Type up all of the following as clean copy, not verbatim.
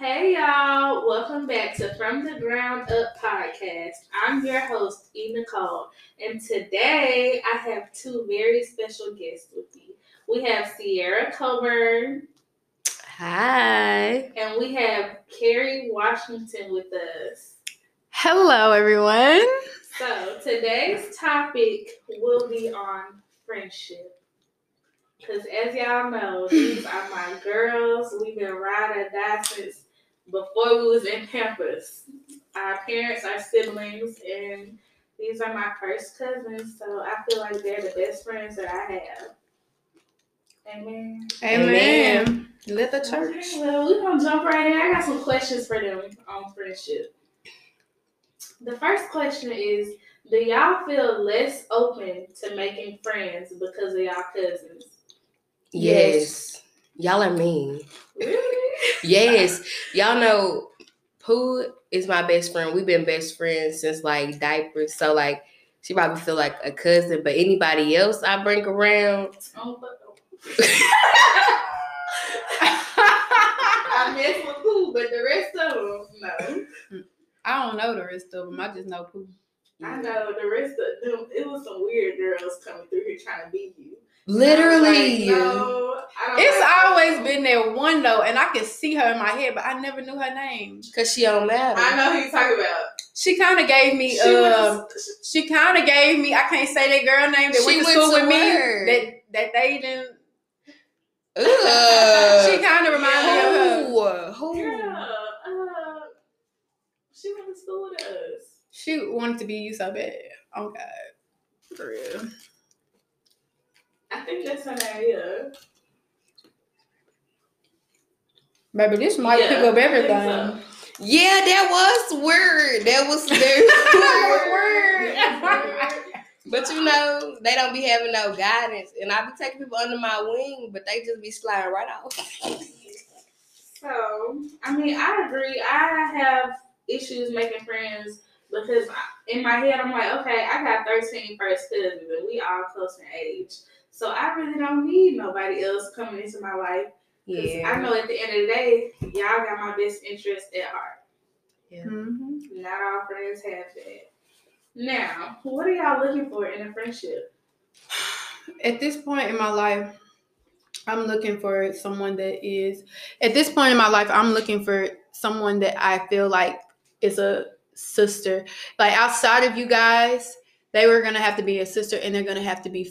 Hey y'all, welcome back to From the Ground Up Podcast. I'm your host, E Nicole, and today I have two very special guests with me. We have Sierra Coburn. Hi. And we have Carrie Washington with us. Hello, everyone. So today's topic will be on friendship. Because as y'all know, these are my girls. We've been ride or die since before we was in Memphis. Our parents are siblings, and these are my first cousins, so I feel like they're the best friends that I have. Amen. Amen. Let the church. Okay, well, we're going to jump right in. I got some questions for them on friendship. The first question is, do y'all feel less open to making friends because of y'all cousins? Yes. Y'all are mean. Really? Yes. Y'all know Pooh is my best friend. We've been best friends since like diapers. So like she probably feel like a cousin, but anybody else I bring around. Oh, but I mess with Pooh, but the rest of them, no. I don't know the rest of them. I just know Pooh. I know the rest of them. It was some weird girls coming through here trying to beat you. Literally, like, no, it's like always them. Been that one though, and I could see her in my head, but I never knew her name because she don't matter. I know who you talking about. She kind of gave me. She kind of gave me. I can't say that girl name that went to school with her. Me. That they didn't. She kind of reminded me of her. Who? Girl, she went to school with us. She wanted to be you so bad. Oh God, for real. I think that's an idea. Baby, this might pick up everything. So. Yeah, that was weird. That was weird. But you know, they don't be having no guidance. And I be taking people under my wing, but they just be sliding right off. So, I mean, I agree. I have issues making friends because in my head, I'm like, okay, I got 13 first cousins, and we all close in age. So I really don't need nobody else coming into my life. Yeah. I know at the end of the day, y'all got my best interest at heart. Yeah. Mm-hmm. Not all friends have that. Now, what are y'all looking for in a friendship? At this point in my life, I'm looking for someone that I feel like is a sister. Like outside of you guys, they were going to have to be a sister and they're going to have to be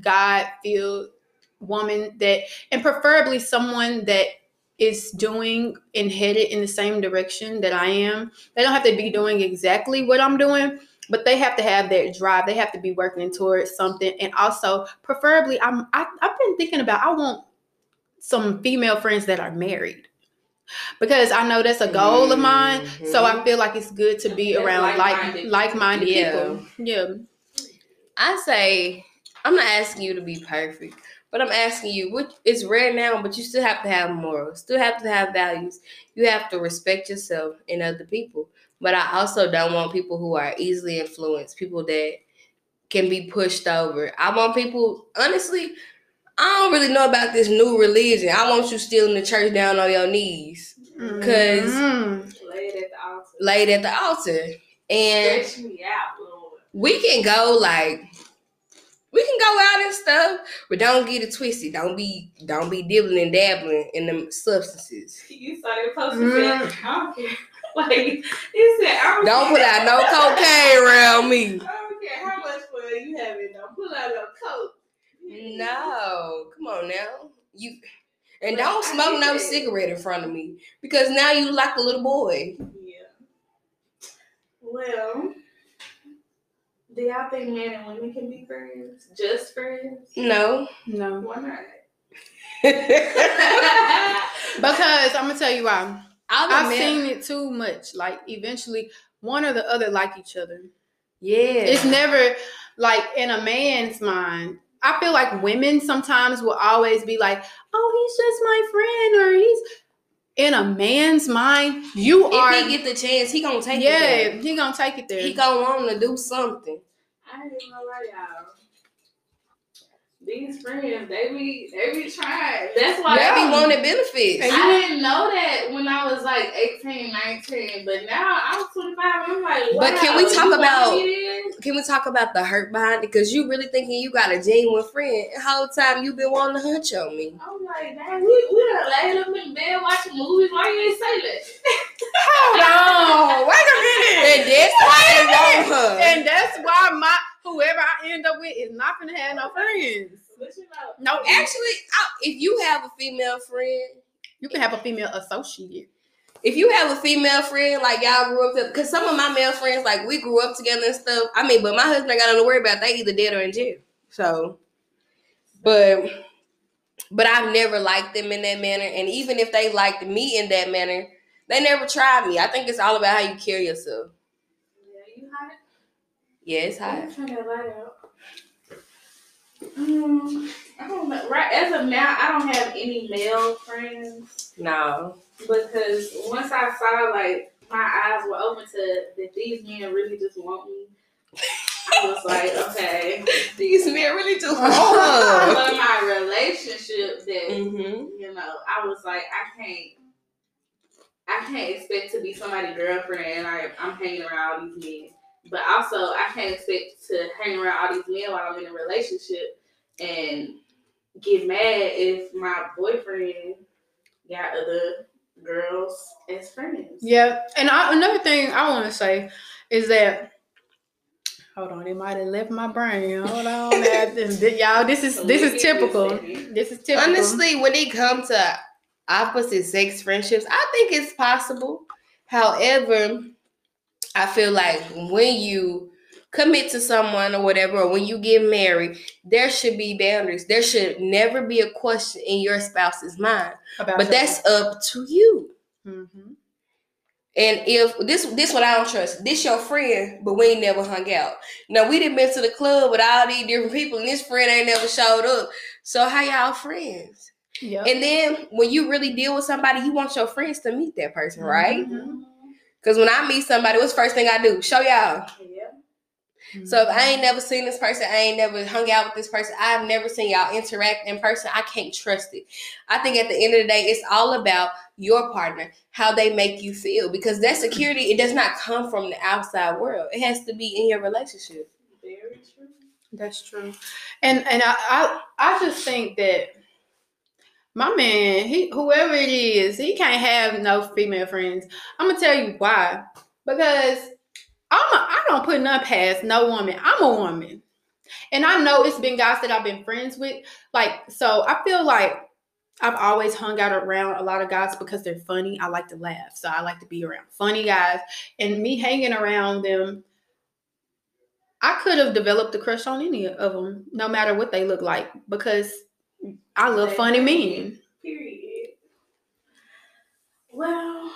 God-filled woman and preferably someone that is doing and headed in the same direction that I am. They don't have to be doing exactly what I'm doing, but they have to have that drive. They have to be working towards something. And also, preferably, I've been thinking about, I want some female friends that are married because I know that's a goal of mine. Mm-hmm. So I feel like it's good to be around like-minded people. Yeah. I say, I'm not asking you to be perfect, but I'm asking you, it's rare now, but you still have to have morals, still have to have values. You have to respect yourself and other people. But I also don't want people who are easily influenced, people that can be pushed over. I want people, honestly, I don't really know about this new religion. I want you stealing the church down on your knees. Because laid at the altar. And stretch me out, Lord. We can go out and stuff, but don't get it twisted. Don't be dibbling and dabbling in them substances. You saw that post and said, I don't care. Like, it said, I don't care. Don't put out no cocaine around me. I don't care how much fun you having. Don't pull out no coke. No, come on now. Don't smoke no cigarette in front of me because now you like a little boy. Yeah. Well. Do y'all think men and women can be friends? Just friends? No. Why not? Because I'm gonna tell you why. I've seen it too much. Like eventually, one or the other like each other. Yeah. It's never like in a man's mind. I feel like women sometimes will always be like, "Oh, he's just my friend," or he's. In a man's mind, if he get the chance, he gonna take it there. Yeah, he gonna take it there. He gonna want to do something. I ain't gonna lie, y'all. These friends, they be trying. That's why they be wanting benefits. I didn't know that when I was like 18, 19, but now I'm 25. I'm like, wow, but can we talk about the hurt behind it? Because you really thinking you got a genuine friend. The whole time you been wanting to hunch on me. I'm like, dang, we done laid up in bed watching movies. Why you ain't say that? Hold on, wait a minute. And that's why they want her. And that's why my. Whoever I end up with is not gonna have no friends. No, actually, if you have a female friend, you can have a female associate. If you have a female friend, like y'all grew up together, because some of my male friends, like we grew up together and stuff. I mean, but my husband ain't got nothing to worry about. They either dead or in jail. So, but I've never liked them in that manner. And even if they liked me in that manner, they never tried me. I think it's all about how you carry yourself. Yeah, it's hot. I'm trying to light out. I don't know. Right as of now, I don't have any male friends. No. Because once I saw, like, my eyes were open to that these men really just want me. I was like, okay, these men really just want me. But my relationship that you know, I was like, I can't expect to be somebody's girlfriend and I'm hanging around all these men. But also, I can't expect to hang around all these men while I'm in a relationship and get mad if my boyfriend got other girls as friends. Yeah. And another thing I want to say is that, hold on, it might have left my brain. Hold on. Y'all, this is typical. This is typical. Honestly, when it comes to opposite sex friendships, I think it's possible. However, I feel like when you commit to someone or whatever, or when you get married, there should be boundaries. There should never be a question in your spouse's mind. But that's up to you. Mm-hmm. And if this one I don't trust. This your friend, but we ain't never hung out. Now, we done been to the club with all these different people, and this friend ain't never showed up. So how y'all friends? Yep. And then when you really deal with somebody, you want your friends to meet that person, right? Mm-hmm. Because when I meet somebody, what's the first thing I do? Show y'all. Yeah. Mm-hmm. So if I ain't never seen this person, I ain't never hung out with this person, I've never seen y'all interact in person, I can't trust it. I think at the end of the day, it's all about your partner, how they make you feel. Because that security, it does not come from the outside world. It has to be in your relationship. Very true. That's true. And I just think that my man, whoever it is, he can't have no female friends. I'm going to tell you why. Because I don't put none past no woman. I'm a woman. And I know it's been guys that I've been friends with. Like, so I feel like I've always hung out around a lot of guys because they're funny. I like to laugh. So I like to be around funny guys. And me hanging around them, I could have developed a crush on any of them, no matter what they look like. Because I love funny men. Period. Well,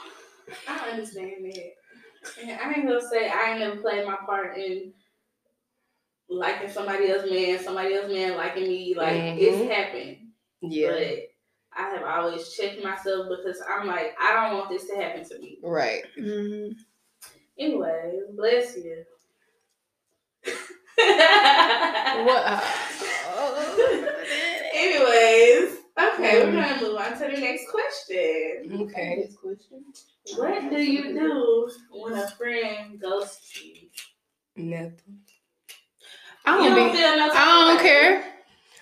I understand that. And I ain't gonna say I ain't never played my part in liking somebody else's man liking me. Like, it's happened. Yeah. But I have always checked myself because I'm like, I don't want this to happen to me. Right. Mm-hmm. Anyway, bless you. What? Anyways, okay, we're going to move on to the next question. Okay. Next question. What do you do when a friend ghosts you? Nothing. I don't care.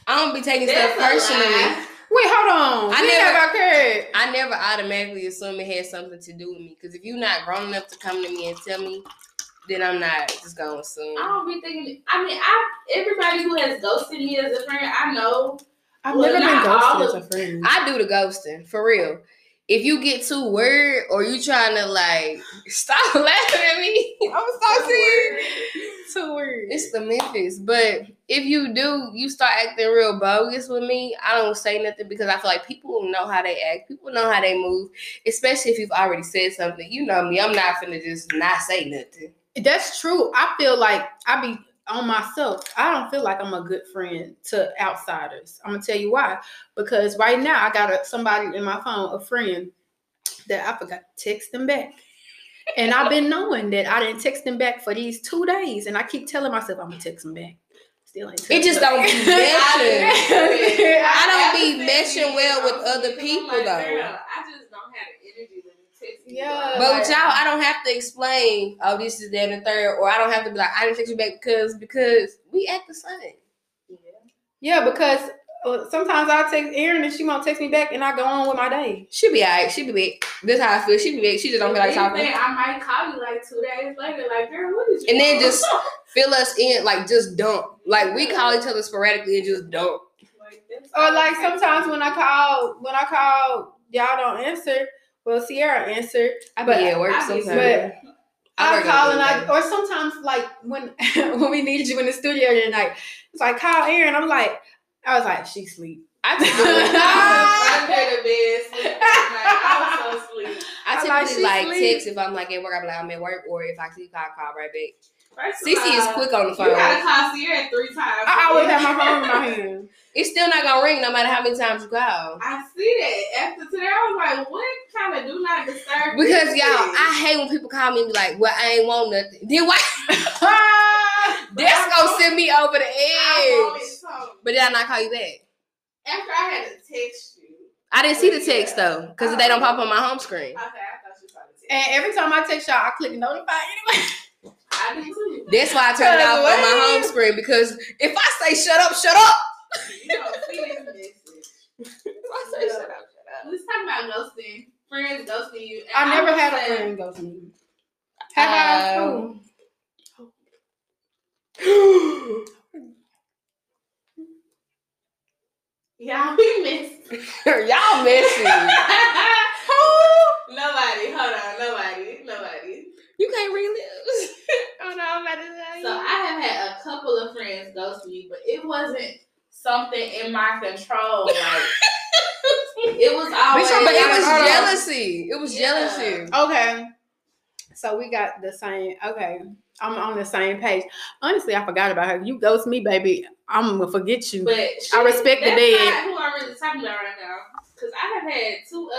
I don't be taking stuff personally. Wait, hold on. I never automatically assume it has something to do with me. Because if you're not grown enough to come to me and tell me, then I'm not just going to assume. I don't be thinking. I mean, everybody who has ghosted me as a friend, I know. I've never been ghosted as a friend. I do the ghosting, for real. If you get too worried or you trying to, like, stop laughing at me. I'm so serious. Too worried. It's the Memphis. But if you do, you start acting real bogus with me, I don't say nothing because I feel like people know how they act. People know how they move, especially if you've already said something. You know me. I'm not finna just not say nothing. That's true. I feel like I be on myself. I don't feel like I'm a good friend to outsiders. I'm going to tell you why. Because right now I got somebody in my phone, a friend, that I forgot to text them back. And I've been knowing that I didn't text them back for these 2 days. And I keep telling myself I'm going to text them back. still ain't. It just don't be meshing. I don't be meshing well with other people like, though. Girl, I just don't have the energy when you text me. Yeah, but like, with y'all, I don't have to explain. Oh, this is that and third, or I don't have to be like, I didn't text you back because we act the same. Yeah. Yeah, because sometimes I text Erin and she won't text me back, and I go on with my day. She be alright. She be back. That's how I feel. She be back. She just don't feel like talking. I might call you like 2 days later, like, girl, what is you? And then just fill us in, like, just dump. Like, we call each other sporadically and just dump. Or like sometimes when I call, y'all don't answer. Well, Sierra answered. I be at work sometimes. But I call and I, or sometimes like when we needed you in the studio the night, it's like call Erin. I was like, she sleep. I took I was so sleep. I typically like text if I'm like at work. I'm like I'm at work, or if I see I call right back. Cece is quick on the phone. You gotta call Sierra 3 times. I always have my phone in my hand. It's still not gonna ring no matter how many times you call. I see that. After today, I was like, what kind of do not disturb? Because y'all, I hate when people call me and be like, well, I ain't want nothing. Then why? That's gonna send me over the edge. But did I not call you back? After I had to text you. I didn't see the text though, because they don't pop on my home screen. Okay, I thought you saw the text. And every time I text y'all, I click notify anyway. I didn't see it. That's why I turned it off on my home screen, because if I say shut up. You don't see this message. If I say shut up. Let's talk about ghosting. Friends ghosting you. I never had a friend ghost me. Have I? Oh. Y'all messy. Nobody. You can't relive. Oh no, I'm about to tell you. So I have had a couple of friends ghost me, but it wasn't something in my control. Like it was always. But it was jealousy. It was jealousy. Okay. So we got the same. Okay. I'm on the same page. Honestly, I forgot about her. You ghost me, baby. I'm going to forget you. But I respect the dead. That's not who I'm really talking about right now. Because I have had two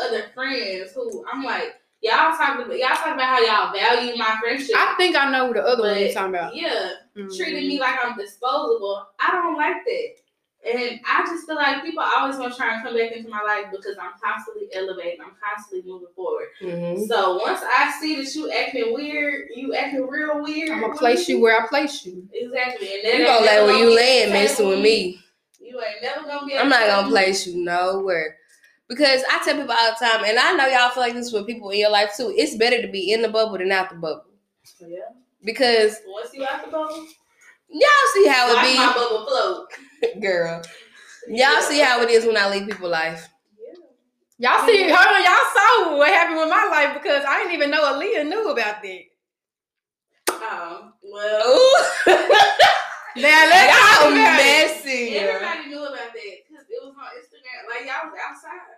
other friends who I'm like, y'all talking about how y'all value my friendship. I think I know who the other one you're talking about. Yeah. Mm-hmm. Treating me like I'm disposable. I don't like that. And I just feel like people always want to try and come back into my life because I'm constantly elevating. I'm constantly moving forward. Mm-hmm. So once I see that you acting real weird. I'm going to place you where I place you. Exactly. And then you going to let where you land messing with me. You ain't never going to be. I'm not going to place you nowhere. Because I tell people all the time, and I know y'all feel like this with people in your life too, it's better to be in the bubble than out the bubble. Yeah. Because once you out the bubble, y'all see how it be. My bubble float. Girl, y'all see how it is when I leave people's life. Yeah. Y'all see, hold on, y'all saw what happened with my life because I didn't even know Aaliyah knew about that. Oh, well. Now let's y'all messy. Everybody knew about that because it was on Instagram. Like y'all was outside.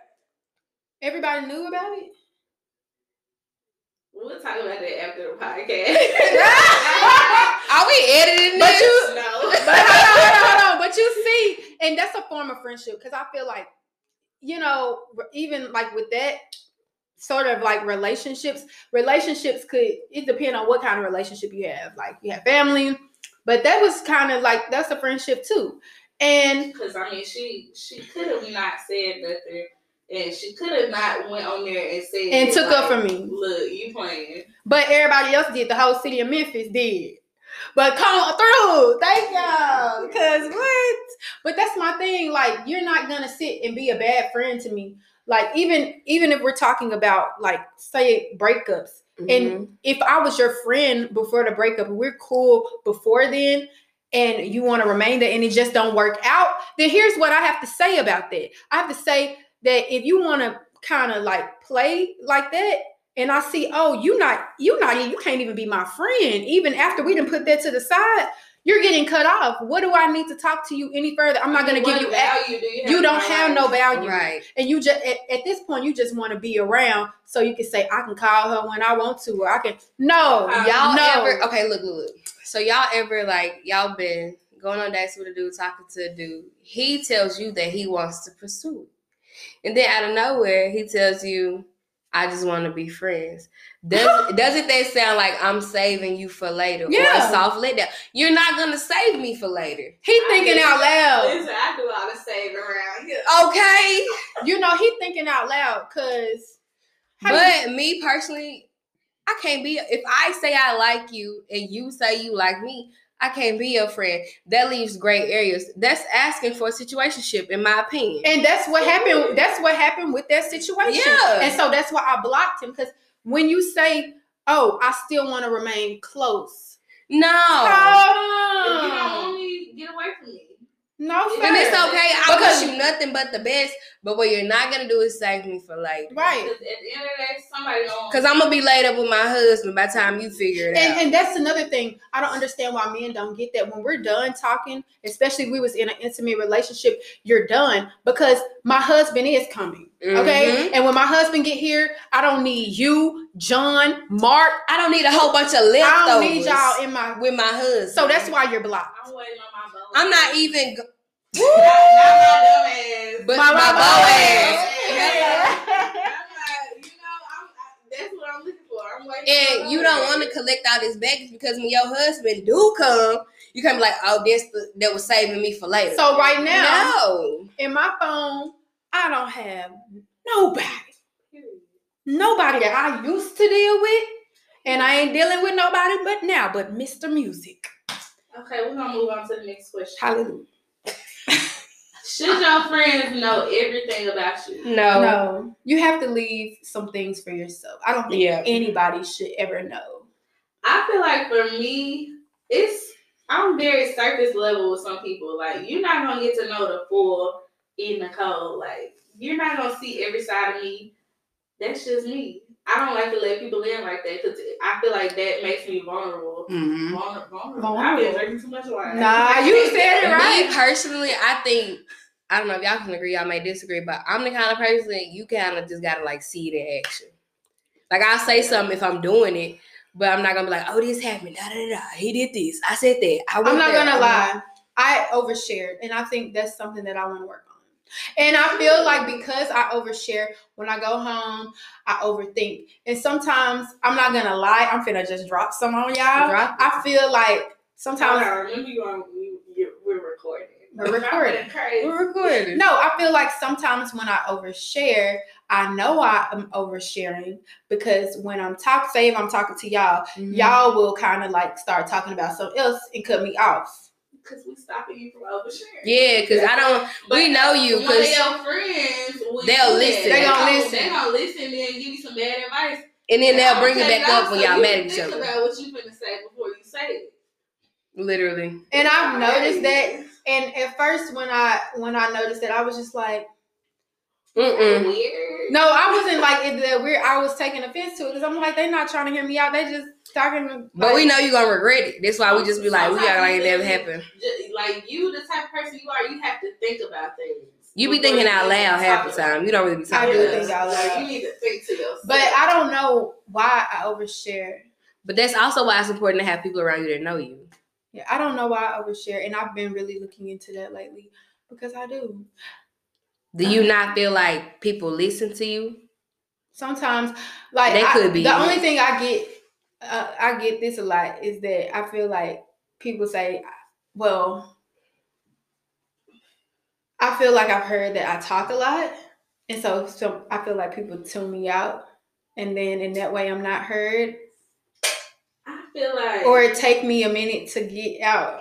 Everybody knew about it. We'll talk about that after the podcast. Are we editing this? But hold on. But you see, and that's a form of friendship because I feel like, you know, even like with that sort of like relationships it depend on what kind of relationship you have. Like you have family, but that was kind of like, that's a friendship too. And because I mean, she could have not said nothing. And she could have not went on there and said and took like, up for me. Look, you playing. But everybody else did. The whole city of Memphis did. But come through. Thank y'all. Because what? But that's my thing. Like, you're not going to sit and be a bad friend to me. Like, even if we're talking about, like, say, breakups. Mm-hmm. And if I was your friend before the breakup, we're cool before then, and you want to remain there and it just don't work out, then here's what I have to say about that. I have to say that if you want to kind of like play like that, and I see, oh, you can't even be my friend. Even after we done put that to the side, you're getting cut off. What do I need to talk to you any further? I'm not going to give you value. You don't have no value. Right. And you just, at this point, you just want to be around so you can say, I can call her when I want to, or I can. No, y'all no. Ever, okay, look. So y'all ever like, y'all been going on dates with a dude, talking to a dude. He tells you that he wants to pursue. And then out of nowhere, he tells you, I just want to be friends. Doesn't that sound like I'm saving you for later? Yeah. Or a soft letdown? You're not going to save me for later. He thinking out loud. Listen, I do all the saving around here. Okay. You know, he thinking out loud because... But me personally, I can't be... If I say I like you and you say you like me, I can't be your friend. That leaves gray areas. That's asking for a situationship, in my opinion. And that's what happened. That's what happened with that situation. Yeah. And so that's why I blocked him. Because when you say, "Oh, I still want to remain close," no, you don't want me, get away from me. No, fair. And it's okay. I wish you nothing but the best. But what you're not gonna do is save me for later, right? Because at the end of the day, somebody don't. Because I'm gonna be laid up with my husband by the time you figure it out. And that's another thing. I don't understand why men don't get that. When we're done talking, especially if we was in an intimate relationship, you're done because my husband is coming. Okay, mm-hmm. And when my husband get here, I don't need you, John, Mark. I don't need a whole bunch of leftovers. I don't need y'all in my with my husband. So that's why you're blocked. I'm waiting on my bow. I'm not even. Not my dumb ass. But my bow ass. Yeah. That's what I'm looking for. I'm waiting. And you don't want to collect all this baggage because when your husband do come, you can be like, "Oh, that was saving me for later." So right now, no. In my phone. I don't have nobody that I used to deal with, and I ain't dealing with nobody but now, but Mr. Music. Okay, we're gonna move on to the next question. Hallelujah. Should your friends know everything about you? No. You have to leave some things for yourself. I don't think anybody should ever know. I feel like for me, I'm very surface level with some people. Like, you're not gonna get to know the full E Nicole, like, you're not gonna see every side of me. That's just me. I don't like to let people in like that because I feel like that makes me vulnerable. Mm-hmm. Vulnerable. I've been drinking too much wine. Nah, you said it right. Me personally, I don't know if y'all can agree, y'all may disagree, but I'm the kind of person you kind of just gotta like see the action. Like, I'll say something if I'm doing it, but I'm not gonna be like, "Oh, this happened. Da da da. He did this. I said that." I'm not gonna lie. I overshared, and I think that's something that I want to work on. And I feel like because I overshare, when I go home, I overthink. And sometimes, I'm not going to lie, I'm finna just drop some on y'all. I feel like sometimes... I remember we're recording. We're recording. No, I feel like sometimes when I overshare, I know I am oversharing because when I'm talking, say if I'm talking to y'all, mm-hmm. y'all will kind of like start talking about something else and cut me off. Because we stopping you from oversharing. Yeah, because I don't... But we know you. Because your friends... They'll listen. They're going to listen and then give you some bad advice. And then they'll bring it back up when y'all mad at each other. Think about what you're going to say before you say it. Literally. And I've noticed that. And at first, when I noticed that, I was just like... Weird. No, I wasn't like it's that weird. I was taking offense to it because I'm like, they're not trying to hear me out. They just talking. Like, but we know you're gonna regret it. That's why we just be like, we gotta like it never happened. Like, you, the type of person you are, you have to think about things. You be thinking out loud half the time. You don't really be talking. I do think out loud. You need to think to yourself. But I don't know why I overshare. But that's also why it's important to have people around you that know you. Yeah, I don't know why I overshare, and I've been really looking into that lately because I do. Do you not feel like people listen to you? Sometimes, like that could be. The only thing I get this a lot is that I feel like people say, "Well, I feel like I've heard that I talk a lot, and so I feel like people tune me out, and then in that way I'm not heard." I feel like, or it take me a minute to get out.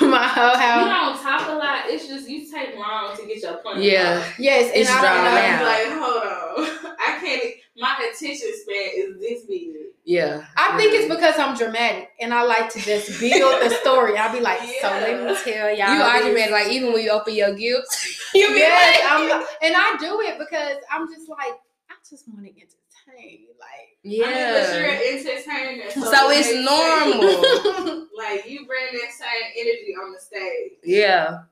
My whole house. You don't talk a lot. It's just you take long to get your point. Yeah. Out. Yes. And I was like, hold on. I can't. My attention span is this big. Yeah. I think it's because I'm dramatic and I like to just build the story. I'll be like, so let me tell y'all. You are dramatic. Like, even when you open your guilt, you be like, and I do it because I'm just like, I just want to entertain. Like. Yeah, I mean, but you're entertainer, so it's normal. Like, you bring that same energy on the stage. Yeah.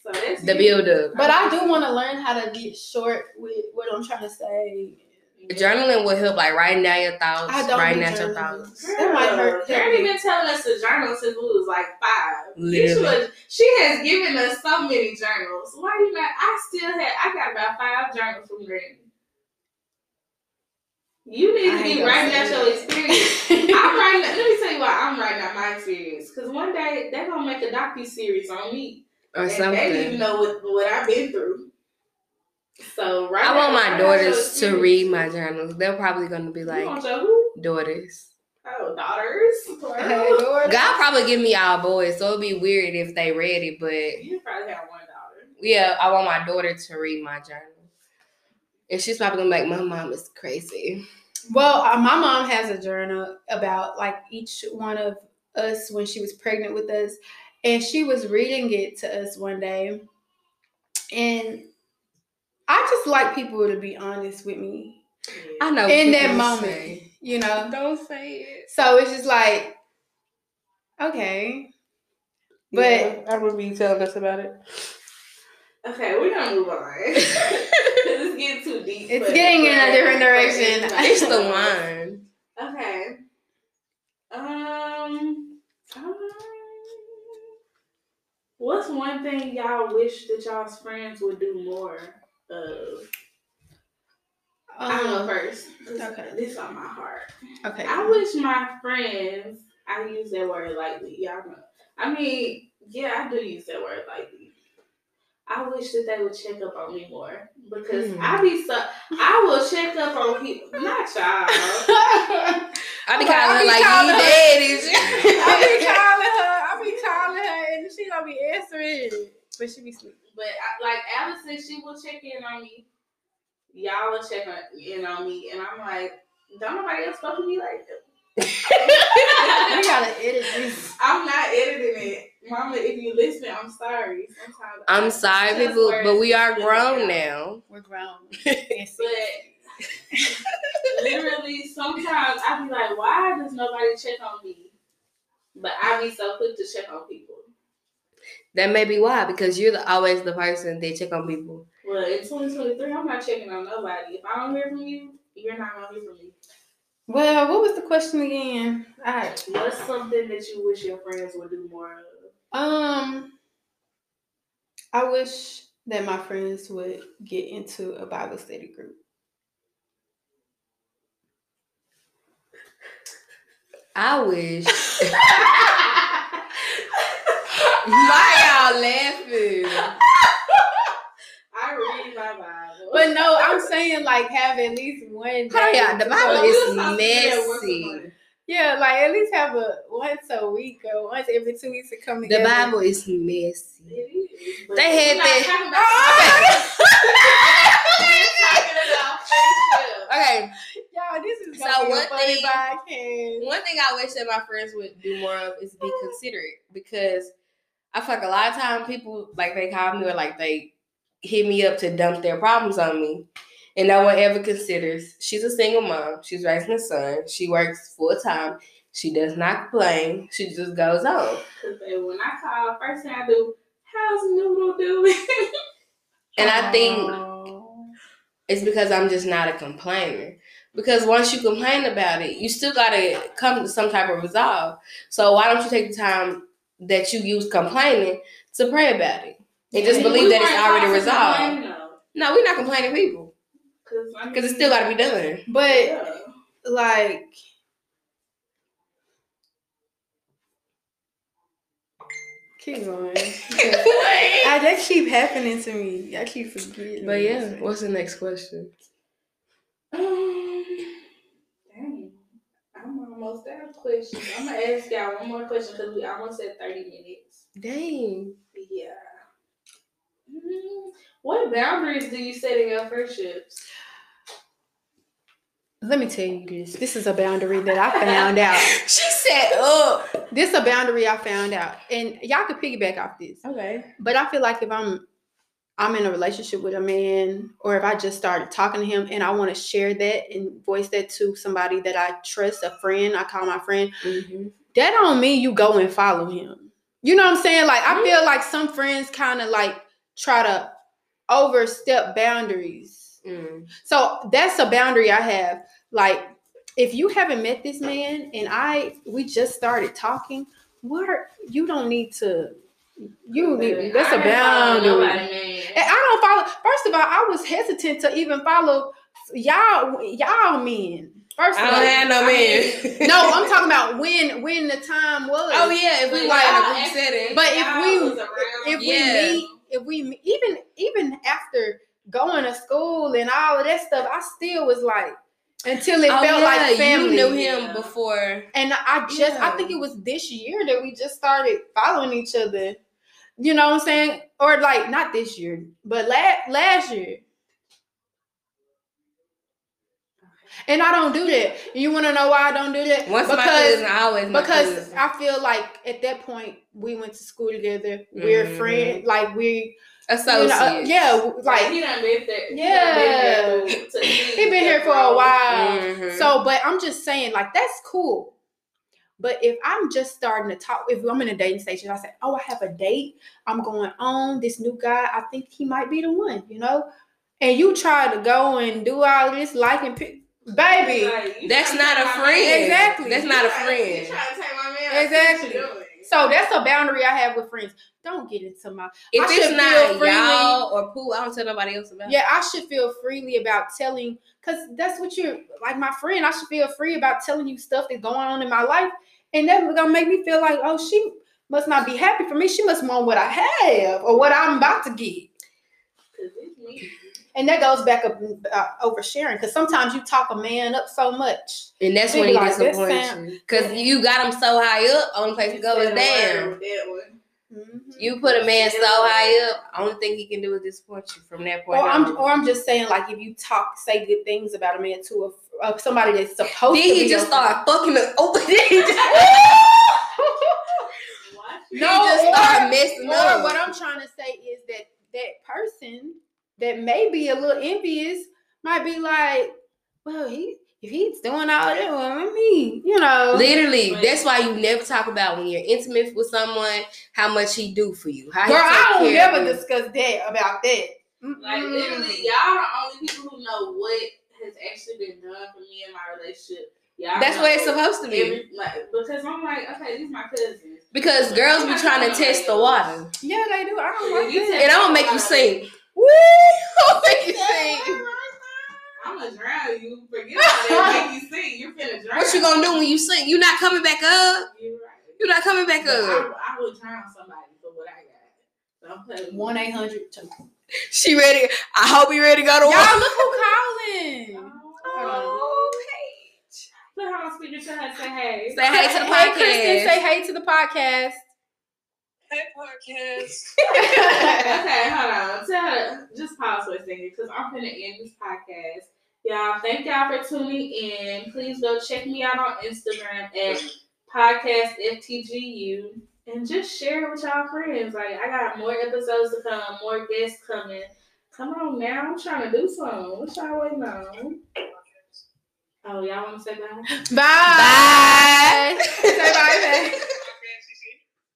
So that's the build up. But I do want to learn how to get short with what I'm trying to say. Journaling will help, like writing down your thoughts. Writing down your thoughts. That might hurt. They haven't been telling us to journal since we was like 5. Literally. She has given us so many journals. Why do you not? I got about 5 journals from Granny. You need to be writing out your experience. Let me tell you why I'm writing out my experience. Because one day, they're going to make a docuseries on me. Or something. They didn't even know what I've been through. So, right now, I want my daughters to read my journals. They're probably going to be like, you want your who? Daughters. Oh, daughters. God probably give me all boys, so it'd be weird if they read it, but... You probably have one daughter. Yeah, I want my daughter to read my journal. And she's probably going to be like, my mom is crazy. Well, my mom has a journal about like each one of us when she was pregnant with us, and she was reading it to us one day. And I just like people to be honest with me. I know in that moment, say. You know. Don't say it. So it's just like, okay, but yeah, I remember you telling us about it. Okay, we're gonna move on. It's getting too deep. It's getting in a different direction. It's the wine. Okay. What's one thing y'all wish that y'all's friends would do more of? I don't know first. Okay. This on my heart. Okay. I wish my friends. I use that word lightly. Y'all know. I mean, yeah, I do use that word lightly. I wish that they would check up on me more because I will check up on people. Not y'all. I be calling her like you dead is. I be calling her and she gonna be answering, but she be sleeping. But like Allison, she will check in on me. Y'all will check in on me, and I'm like, don't nobody else fuck with me like that. We gotta edit this. I'm not editing it. Mama, if you listen, I'm sorry. Sometimes I'm sorry, people, but we are grown now. We're grown. But literally, sometimes I be like, why does nobody check on me? But I be so quick to check on people. That may be why, because you're always the person they check on people. Well, in 2023, I'm not checking on nobody. If I don't hear from you, you're not going to hear from me. Well, what was the question again? All right. What's something that you wish your friends would do more of? I wish that my friends would get into a Bible study group. I wish. Why y'all laughing? I read my Bible. But no, I'm saying like have at least one. Yeah, the Bible is messy. Yeah, like at least have a once a week or once every 2 weeks to come together. The Bible is messy. It is, they had that. Okay, y'all, this is so one thing. Podcast. One thing I wish that my friends would do more of is be considerate, because I feel like a lot of times people like they call me or like they hit me up to dump their problems on me. And no one ever considers she's a single mom. She's raising a son. She works full time. She does not complain. She just goes on. When I call, first thing I do, how's Noodle doing? And I think it's because I'm just not a complainer. Because once you complain about it, you still got to come to some type of resolve. So why don't you take the time that you use complaining to pray about it? And just believe that it's already resolved. No, we're not complaining people. Because it's still got to be done. But, yeah. Like, keep going. That keep happening to me. I keep forgetting. But, yeah, what's the next question? Dang. I'm almost out of questions. I'm going to ask y'all one more question because we almost at 30 minutes. Dang. Yeah. What boundaries do you set in your friendships? Let me tell you this. This is a boundary that I found out. She said, "Oh, this is a boundary I found out," and y'all could piggyback off this. Okay. But I feel like if I'm in a relationship with a man, or if I just started talking to him, and I want to share that and voice that to somebody that I trust, a friend, I call my friend. Mm-hmm. That don't mean you go and follow him. You know what I'm saying? Like I feel like some friends kind of like try to overstep boundaries. So that's a boundary I have. Like, if you haven't met this man and we just started talking, that's a boundary. And I don't follow. First of all, I was hesitant to even follow y'all men. First of all, I don't have no men. No, I'm talking about when the time was. Oh yeah, if we like in a group setting. But if we meet, even after going to school and all of that stuff, I still was like, until it felt like family. You knew him before, and I think it was this year that we just started following each other. You know what I'm saying? Or like not this year, but last year. And I don't do that. You want to know why I don't do that? Once because I feel like at that point we went to school together. Mm-hmm. We're friends, like we associates. He done lived there. Yeah, he been here for a while. Mm-hmm. So, but I'm just saying, like that's cool. But if I'm just starting to talk, if I'm in a dating station, I say, "Oh, I have a date. I'm going on this new guy. I think he might be the one." You know, and you try to go and do all this liking pic. Baby, that's not a friend. Exactly. That's not a friend. Exactly. So that's a boundary I have with friends. Don't get into my. If it's not y'all or Pooh, I don't tell nobody else about it. Yeah, I should feel freely about telling, because that's what you're like. My friend, I should feel free about telling you stuff that's going on in my life, and that's gonna make me feel like, oh, she must not be happy for me. She must want what I have or what I'm about to get. And that goes back up oversharing, because sometimes you talk a man up so much, and that's when he disappoints you. Because you got him so high up, only place to go is down. Mm-hmm. You put a man so high up, only thing he can do is disappoint you from that point on. I'm just saying, like if you say good things about a man to somebody that's supposed to be, he just start fucking up. He just start messing up. Or what I'm trying to say is that person that may be a little envious might be like, well, if he's doing all that, well, I mean, you know. Literally, that's why you never talk about when you're intimate with someone, how much he do for you. Girl, I don't never discuss that about that. Like, literally, y'all are the only people who know what has actually been done for me in my relationship. Y'all that's what it's supposed to be. Because I'm like, okay, these my cousins. Because girls be trying to test the water. Yeah, they do. I don't like that. And I don't make you sing. Woo! You sing. I'm gonna drown you. Forget that. Make you sing. You're finna drown. What you gonna do when you sing? You're not coming back up. You're right. You're not coming back up. I would drown somebody for what I got. So I'm playing 1-800. She ready? I hope you ready to go to work. Y'all look who calling. Oh, hey. Put her on speaker to her. Say hey. Say hey to the podcast. Hey, Kristen. Say hey to the podcast. Hey, podcast. Okay, hold on. Just pause for a second because I'm going to end this podcast. Y'all, thank y'all for tuning in. Please go check me out on Instagram at podcastftgu and just share it with y'all friends. Like, I got more episodes to come, more guests coming. Come on now. I'm trying to do something. What y'all waiting on? Oh, y'all want to say bye? Bye. Bye.